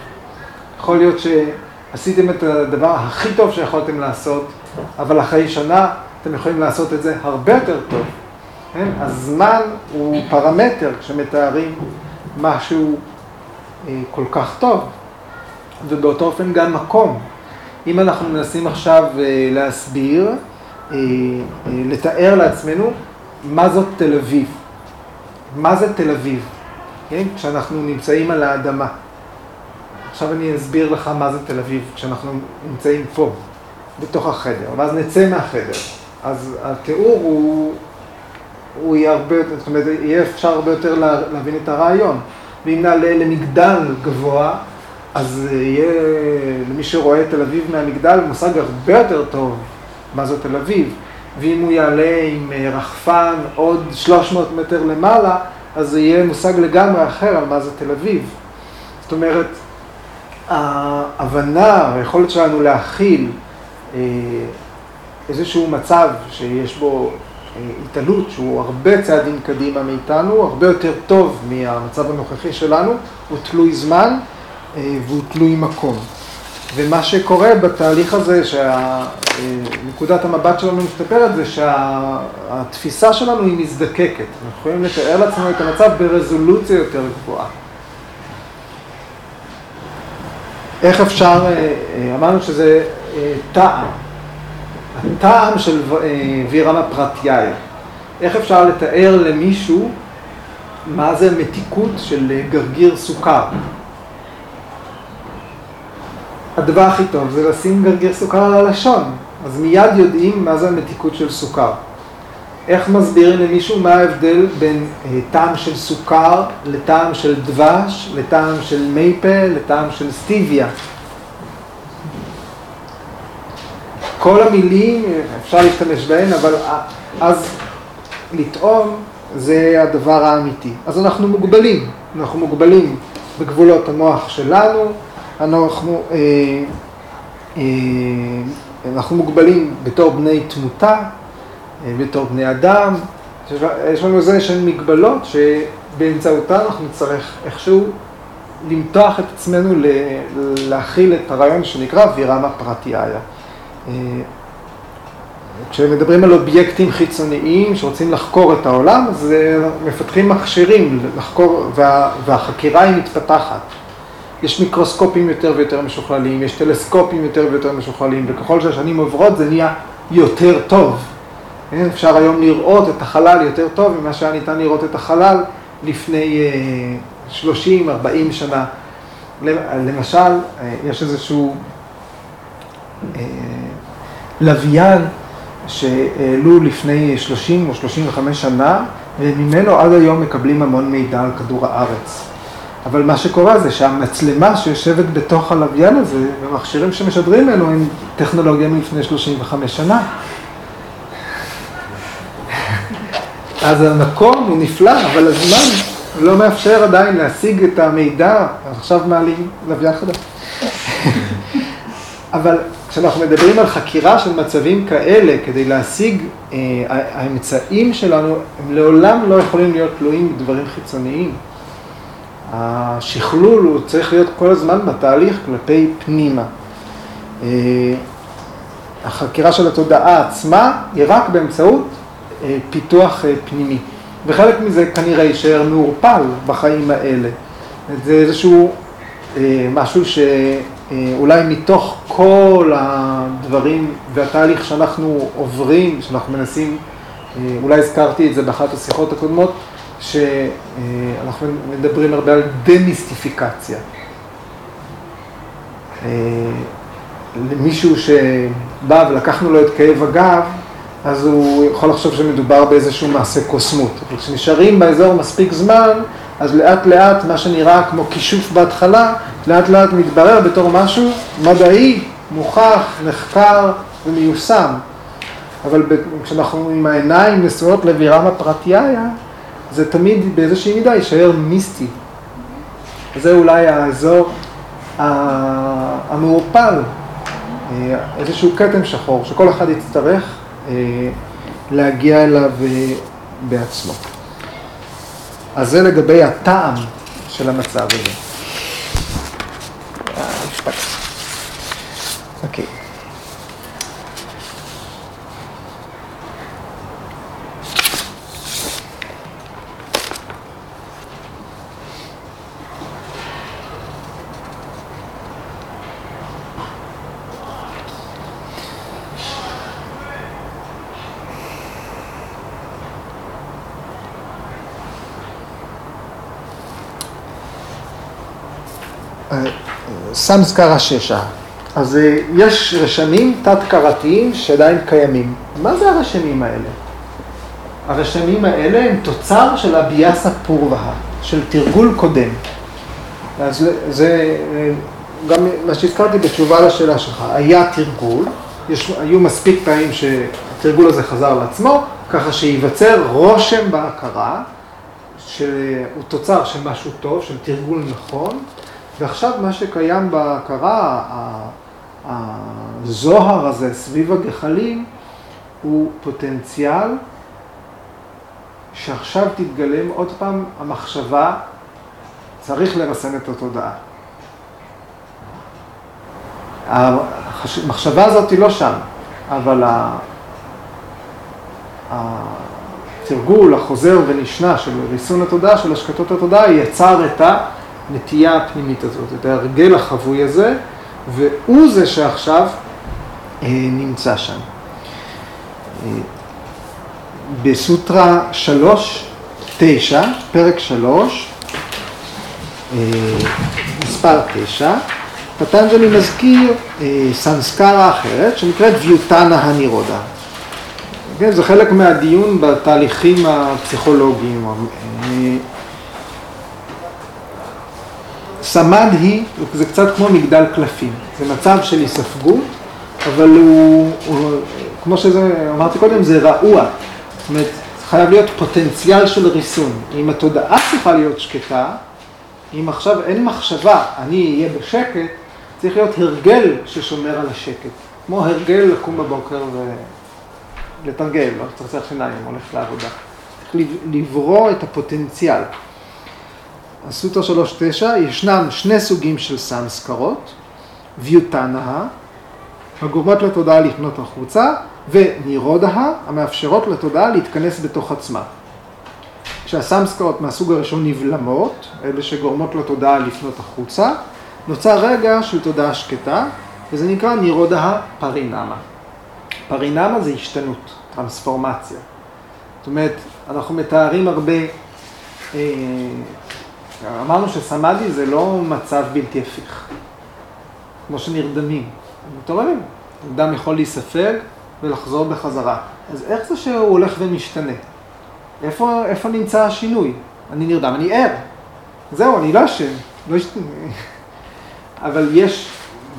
יכול להיות שעשיתם את הדבר הכי טוב שיכולתם לעשות, אבל אחרי שנה אתם יכולים לעשות את זה הרבה יותר טוב. הזמן הוא פרמטר כשמתארים משהו כל כך טוב, ובאותו אופן גם מקום. אם אנחנו מנסים עכשיו להסביר, לתאר לעצמנו מה זאת תל אביב. מה זה תל אביב? כן? כשאנחנו נמצאים על האדמה. עכשיו אני אסביר לך מה זה תל אביב, כשאנחנו נמצאים פה, בתוך החדר, ואז נצא מהחדר. אז התיאור הוא יהיה הרבה יותר, זאת אומרת, יהיה אפשר הרבה יותר להבין את הרעיון. ואם נעלה למגדל גבוה, אז יהיה למי שרואה תל אביב מהמגדל מושג הרבה יותר טוב מה זאת תל אביב. ואם הוא יעלה עם רחפן עוד 300 מטר למעלה, אז יהיה מושג לגמרי אחר על מה זה תל אביב. זאת אומרת, ההבנה, היכולת שלנו להכיל איזשהו מצב שיש בו התעלות, שהוא הרבה צעדים קדימה מאיתנו, הרבה יותר טוב מהמצב הנוכחי שלנו, הוא תלוי זמן והוא תלוי מקום. ומה שקורה בתהליך הזה, שנקודת המבט שלנו משתפרת, זה שהתפיסה שלנו היא מזדקקת. אנחנו יכולים לתאר לעצמנו את המצב ברזולוציה יותר גבוהה. איך אפשר, אמרנו שזה טעם, הטעם של וירמפרטייה. איך אפשר לתאר למישהו מה זה מתיקות של גרגיר סוכר? הדבר הכי טוב זה לשים גרגיר סוכר על הלשון, אז מיד יודעים מה זה המתיקות של סוכר. איך מסבירים למישהו מה ההבדל בין טעם של סוכר לטעם של דבש, לטעם של מייפה, לטעם של סטיביה? כל המילים אפשר להשתמש בהן, אבל אז לטעום זה הדבר האמיתי. אז אנחנו מוגבלים, בגבולות המוח שלנו, אנחנו מוגבלים בתור בני תמותה, בתור בני אדם. יש לנו איזה שהן מגבלות שבאמצעותה אנחנו נצטרך איכשהו למתוח את עצמנו להכיל את הרעיון שנקרא וירמפרטייה. כשמדברים על אובייקטים חיצוניים שרוצים לחקור את העולם, אז מפתחים מכשירים לחקור, והחקירה היא מתפתחת. יש מיקרוסקופים יותר ויותר משוכללים, יש טלסקופים יותר ויותר משוכללים, וככל שהשנים עוברות זה נהיה יותר טוב. אפשר היום לראות את החלל יותר טוב ממה שהיה ניתן לראות את החלל לפני 30-40 שנה. למשל, יש איזשהו לוויין שעלו לפני 30 או 35 שנה, וממנו עד היום מקבלים המון מידע על כדור הארץ. אבל מה שקורה זה שהמצלמה שיושבת בתוך הלוויין הזה, והמכשירים שמשדרים לנו הם טכנולוגיה מלפני 35 שנה. אז המקום הוא נפלא, אבל הזמן לא מאפשר עדיין להשיג את המידע. עכשיו מעלים לוויין חדש. אבל כשאנחנו מדברים על חקירה של מצבים כאלה, כדי להשיג, האמצעים שלנו, הם לעולם לא יכולים להיות תלויים בדברים חיצוניים. השכלול הוא צריך להיות כל הזמן בתהליך כלפי פנימה. החקירה של התודעה עצמה היא רק באמצעות פיתוח פנימי. וחלק מזה כנראה יישאר מעורפל בחיים האלה. זה איזשהו משהו שאולי מתוך כל הדברים והתהליך שאנחנו עוברים, שאנחנו מנסים, אולי הזכרתי את זה באחת השיחות הקודמות, שאנחנו מדברים הרבה על דמיסטיפיקציה. למישהו שבא ולקחנו לו את כאב הגב, אז הוא יכול לחשוב שמדובר באיזשהו מעשה קוסמות. כשנשארים באזור מספיק זמן, אז לאט לאט מה שנראה כמו כישוף בהתחלה, לאט לאט מתברר בתור משהו מדעי, מוכח, נחקר ומיושם. אבל כשאנחנו עם העיניים נשואות לוירמפרטייה, זה תמיד באיזושהי מידה יישאר מיסטי. זה אולי האזור המעורפל, איזשהו קטן שחור, שכל אחד יצטרך להגיע אליו בעצמו. אז זה לגבי הטעם של המצב הזה. אוקיי. סמסקרששא. אז יש רשמים תת-קראתיים שעדיין קיימים. מה זה הרשמים האלה? הרשמים האלה הם תוצר של אביאסה פורווה, של תרגול קודם. אז זה גם מה שהזכרתי בתשובה לשאלה שלך. היה תרגול, היו מספיק פעמים שהתרגול הזה חזר לעצמו, ככה שיווצר רושם בהכרה, שהוא תוצר של משהו טוב, של תרגול נכון, ועכשיו מה שקיים בהכרה, הזוהר הזה סביב הגחלים, הוא פוטנציאל שעכשיו תתגלם עוד פעם המחשבה, צריך לרסן את התודעה. המחשבה הזאת היא לא שם, אבל התרגול החוזר ונשנה של ריסון התודעה, של השקטות התודעה, יצר את הנטייה הפנימית הזאת, את ההרגל החבוי הזה, והוא זה שעכשיו נמצא שם. בסוטרה 3.9, פרק 3, מספר 9, פטנג'לי מזכיר סמסקרה אחרת שנקראת ויוטאנה הנירודה. כן, זה חלק מהדיון בתהליכים הפסיכולוגיים. סמדהי, זה קצת כמו מגדל קלפים. זה מצב של הספגות, אבל הוא כמו שזה, אמרתי קודם, זה רעוע. זאת אומרת, חייב להיות פוטנציאל של ריסון. אם התודעה צריכה להיות שקטה, אם עכשיו אין מחשבה, אני אהיה בשקט, צריך להיות הרגל ששומר על השקט. כמו הרגל לקום בבוקר ולתרגל, לא צריך שיניים, הולך לעבודה. צריך לברוא את הפוטנציאל. הסוטרה 3.9, ישנם שני סוגים של סמסקרות, ויוטאנה, הגורמות לתודעה לפנות החוצה, ונירודהה, המאפשרות לתודעה להתכנס בתוך עצמה. כשהסמסקרות מהסוג הראשון נבלמות, אלה שגורמות לתודעה לפנות החוצה, נוצר רגע של תודעה שקטה, וזה נקרא נירודהה פרינאמה. פרינאמה זה השתנות, טרנספורמציה. זאת אומרת, אנחנו מתארים הרבה, אמרנו שסמאדי זה לא מצב בלתי הפיך, כמו שנרדמים. מתעוררים, אדם יכול להיספג ולחזור בחזרה. אז איך זה שהוא הולך ומשתנה? איפה נמצא השינוי? אני נרדם, אני ער. זהו, אני לא אשם. אבל יש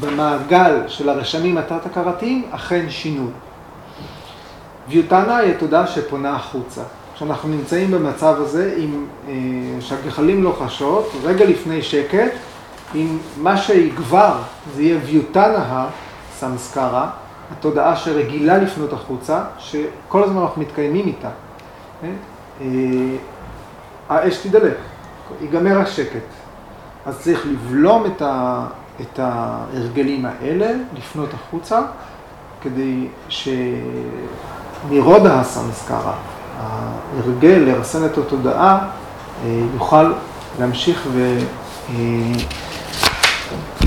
במעגל של הרשמים התת-הכרתיים אכן שינוי. ויוטאנה היא תודעה שפונה החוצה. כשאנחנו נמצאים במצב הזה, שהגחלים לא חשות, רגע לפני שקט, אם מה שיגבר זה יהיה ויוטאנה הסמסקרה, התודעה שרגילה לפנות החוצה, שכל הזמן אנחנו מתקיימים איתה. האש תידלק, ייגמר השקט. אז צריך לבלום את ההרגלים האלה, לפנות החוצה, כדי שנירודה הסמסקרה, ההרגל לרסן את התודעה, יוכל להמשיך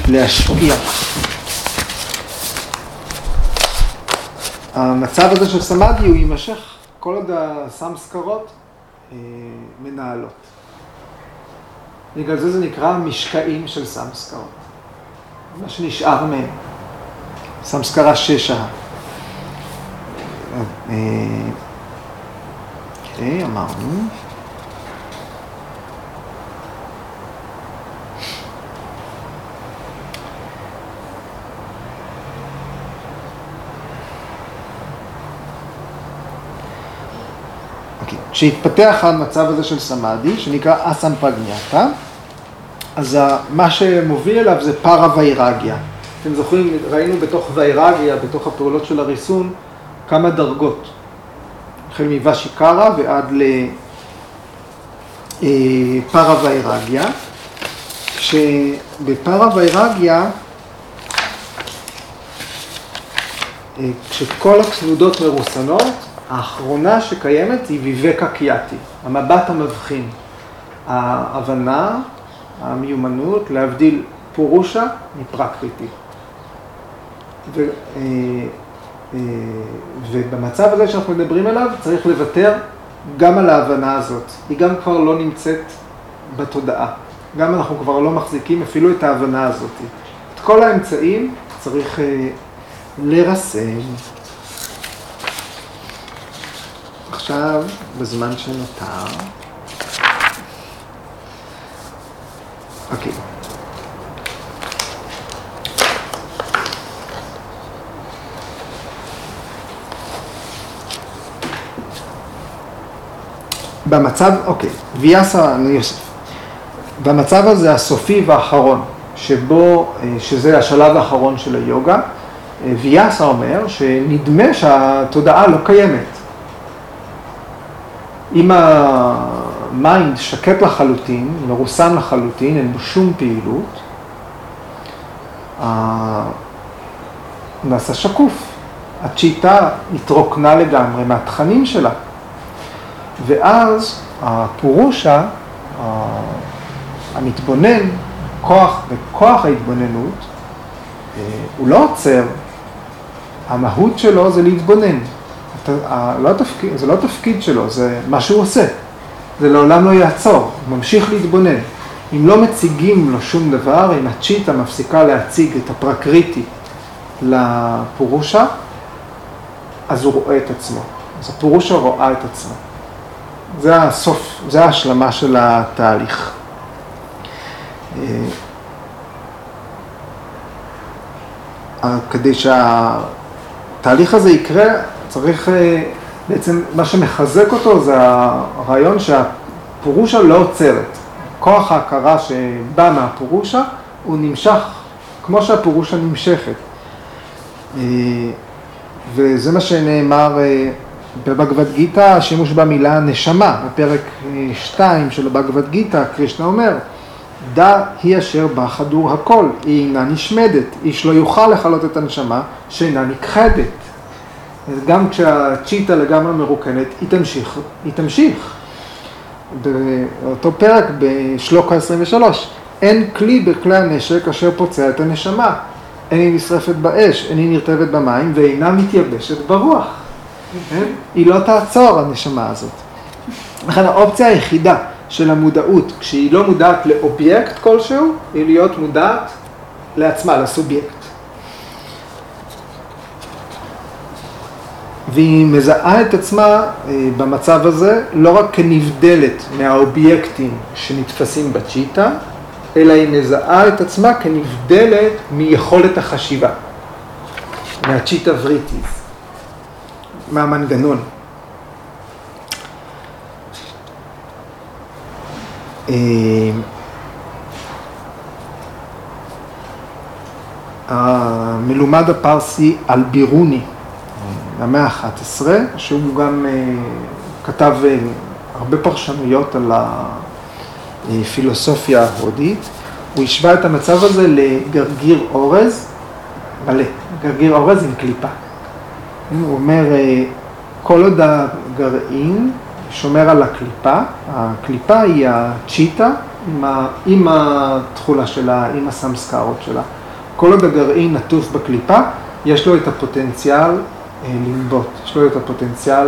ולהשפיע. המצב הזה של סמאדי הוא יימשך כל עוד הסמסקרות מנהלות. בגלל זה נקרא משקעים של סמסקרות. מה שנשאר מהם. סמסkāraśeṣaḥ. אוקיי, אמרנו. כשהתפתח המצב הזה של סמאדי, שנקרא אסמפרגניאטה, אז מה שמוביל אליו זה פארה ויירגיה. אתם זוכרים, ראינו בתוך ויירגיה, בתוך הפעולות של הריסון, כמה דרגות. החל מוושיקרה ועד לפארה ויירגיה. כשבפארה ויירגיה, כשכל הצלודות מרוסנות, האחרונה שקיימת היא ויבקה קיאטי, המבט המבחין, ההבנה, המיומנות, להבדיל פורושה מפרקריטי. ובמצב הזה שאנחנו מדברים עליו צריך לוותר גם על ההבנה הזאת, היא גם כבר לא נמצאת בתודעה, גם אנחנו כבר לא מחזיקים אפילו את ההבנה הזאת. את כל האמצעים צריך לרסן. עכשיו, בזמן שנותר. אוקיי. במצב, אוקיי, ויאסה יוסף. במצב הזה הסופי והאחרון, שזה השלב האחרון של היוגה, ויאסה אומר שנדמה שהתודעה לא קיימת. אם המיינד שקט לחלוטין, מרוסן לחלוטין, אין בו שום פעילות, נעשה שקוף. הצ'יטה התרוקנה לגמרי מהתכנים שלה. ואז הפורושה, המתבונן, וכוח ההתבוננות, הוא לא עוצר. המהות שלו זה להתבונן. זה לא תפקיד שלו, זה מה שהוא עושה. זה לעולם לא יעצור, הוא ממשיך להתבונן. אם לא מציגים לו שום דבר, אם הצ'יטה מפסיקה להציג את הפרקריטי לפורושה, אז הוא רואה את עצמו. אז הפורושה רואה את עצמו. זה הסוף, זה ההשלמה של התהליך. כדי שהתהליך הזה יקרה, צריך, בעצם מה שמחזק אותו זה הרעיון שהפורושה לא עוצרת. כוח ההכרה שבא מהפורושה הוא נמשך, כמו שהפורושה נמשכת. וזה מה שנאמר בבגבד גיטה, השימוש במילה נשמה, בפרק 2 של הבגבד גיטה, קרישנה אומר, דא היא אשר בה חדור הכל, היא אינה נשמדת, איש לא יוכל לחלות את הנשמה שאינה נכחדת. גם כשהצ'יטה לגמרי מרוקנת, היא תמשיך. באותו פרק בשלוקה 23, אין כלי בכלי הנשק אשר פוצע את הנשמה, אין היא נשרפת באש, אין היא נרטבת במים ואינה מתייבשת ברוח. היא לא תעצור הנשמה הזאת. לכן האופציה היחידה של המודעות, כשהיא לא מודעת לאובייקט כלשהו, היא להיות מודעת לעצמה, לסובייקט. והיא מזהה את עצמה במצב הזה לא רק כנבדלת מהאובייקטים שנתפסים בצ'יטה, אלא היא מזהה את עצמה כנבדלת מיכולת החשיבה, מהצ'יטה וריטיס. מהמנגנון. המלומד הפרסי אלבירוני, במאה ה-11, שהוא גם כתב הרבה פרשנויות על הפילוסופיה ההודית, הוא השווה את המצב הזה לגרגיר אורז, גרגיר אורז עם קליפה. הוא אומר, כל עוד הגרעין שומר על הקליפה, הקליפה היא הצ'יטה עם התחולה שלה, עם הסמסקרות שלה. כל עוד הגרעין נטוף בקליפה, יש לו את הפוטנציאל לנבוט, יש לו את הפוטנציאל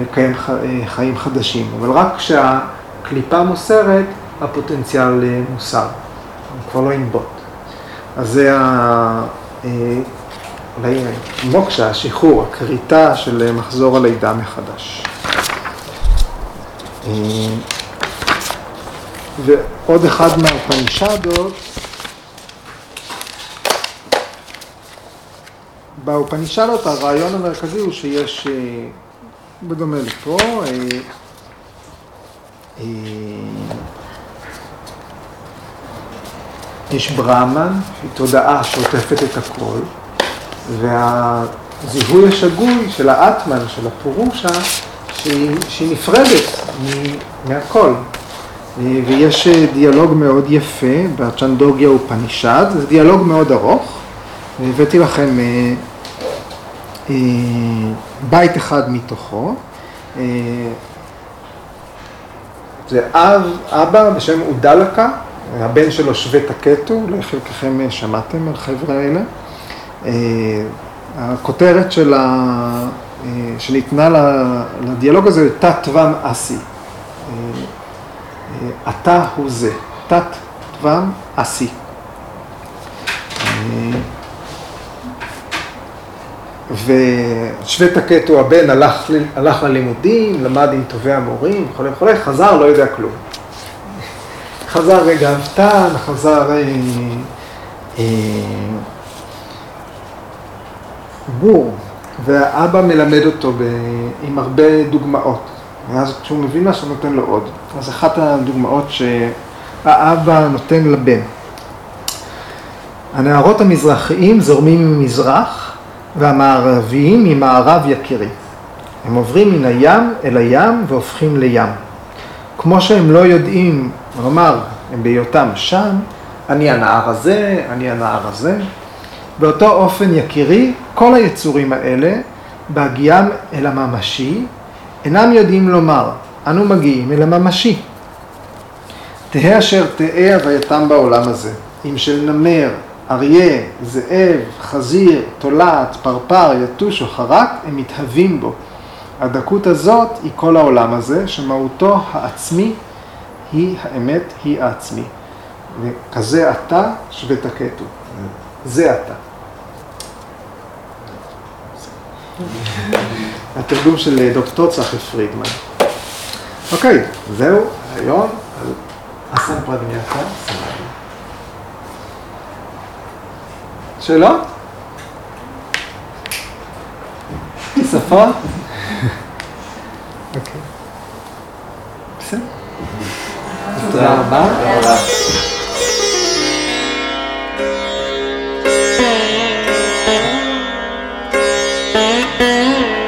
לקיים חיים חדשים. אבל רק כשהקליפה מוסרת, הפוטנציאל מוסר, הוא כבר לא ינבוט. אז זה מוקשה, השחרור, הקריטה של מחזור הלידה מחדש. ועוד אחד מהאופנישדות, באופנישדות הרעיון המרכזי הוא שיש, בדומה לפה, יש ברהמן, היא תודעה שעוטפת את הכל, והזיהוי השגוי של האטמן, של הפורושה, שהיא נפרדת מהכל. ויש דיאלוג מאוד יפה בצ'נדוגיה אופנישד, זה דיאלוג מאוד ארוך. הבאתי לכם בית אחד מתוכו. זה אבא בשם אודלקה, הבן שלו שווה תקטו, לחלקכם שמעתם על חבר'ה האלה. הכותרת שניתנה לדיאלוג הזה, תת טבם אסי. אתה הוא זה, תת תבם עשי. ושווה תקטו הבן הלך ללימודים, למד עם טובי המורים, וכולי, חזר, לא יודע כלום. חזר רגע אבטן, חזר בור, והאבא מלמד אותו עם הרבה דוגמאות. אז כשהוא מבין משהו, נותן לו עוד. אז אחת הדוגמאות שהאבא נותן לבן. הנערות המזרחיים זורמים ממזרח, והמערביים ממערב יקירי. הם עוברים מן הים אל הים והופכים לים. כמו שהם לא יודעים, כלומר, הם בהיותם שם, אני הנער הזה, אני הנער הזה. באותו אופן יקירי, כל היצורים האלה, בהגיעם אל הממשי, אינם יודעים לומר, אנו מגיעים אל הממשי. תהא אשר תהא הווייתם בעולם הזה, אם של נמר, אריה, זאב, חזיר, תולעת, פרפר, יתוש או חרק, הם מתהווים בו. הדקות הזאת היא כל העולם הזה, שמהותו העצמי היא האמת, היא העצמי. וכזה אתה שווה תקטו. זה אתה. התרגום של דוקטור צחי פרידמן. אוקיי, זהו, היום, אסמפרגנטה. שאלות? שפה? אוקיי. בסדר? תודה רבה.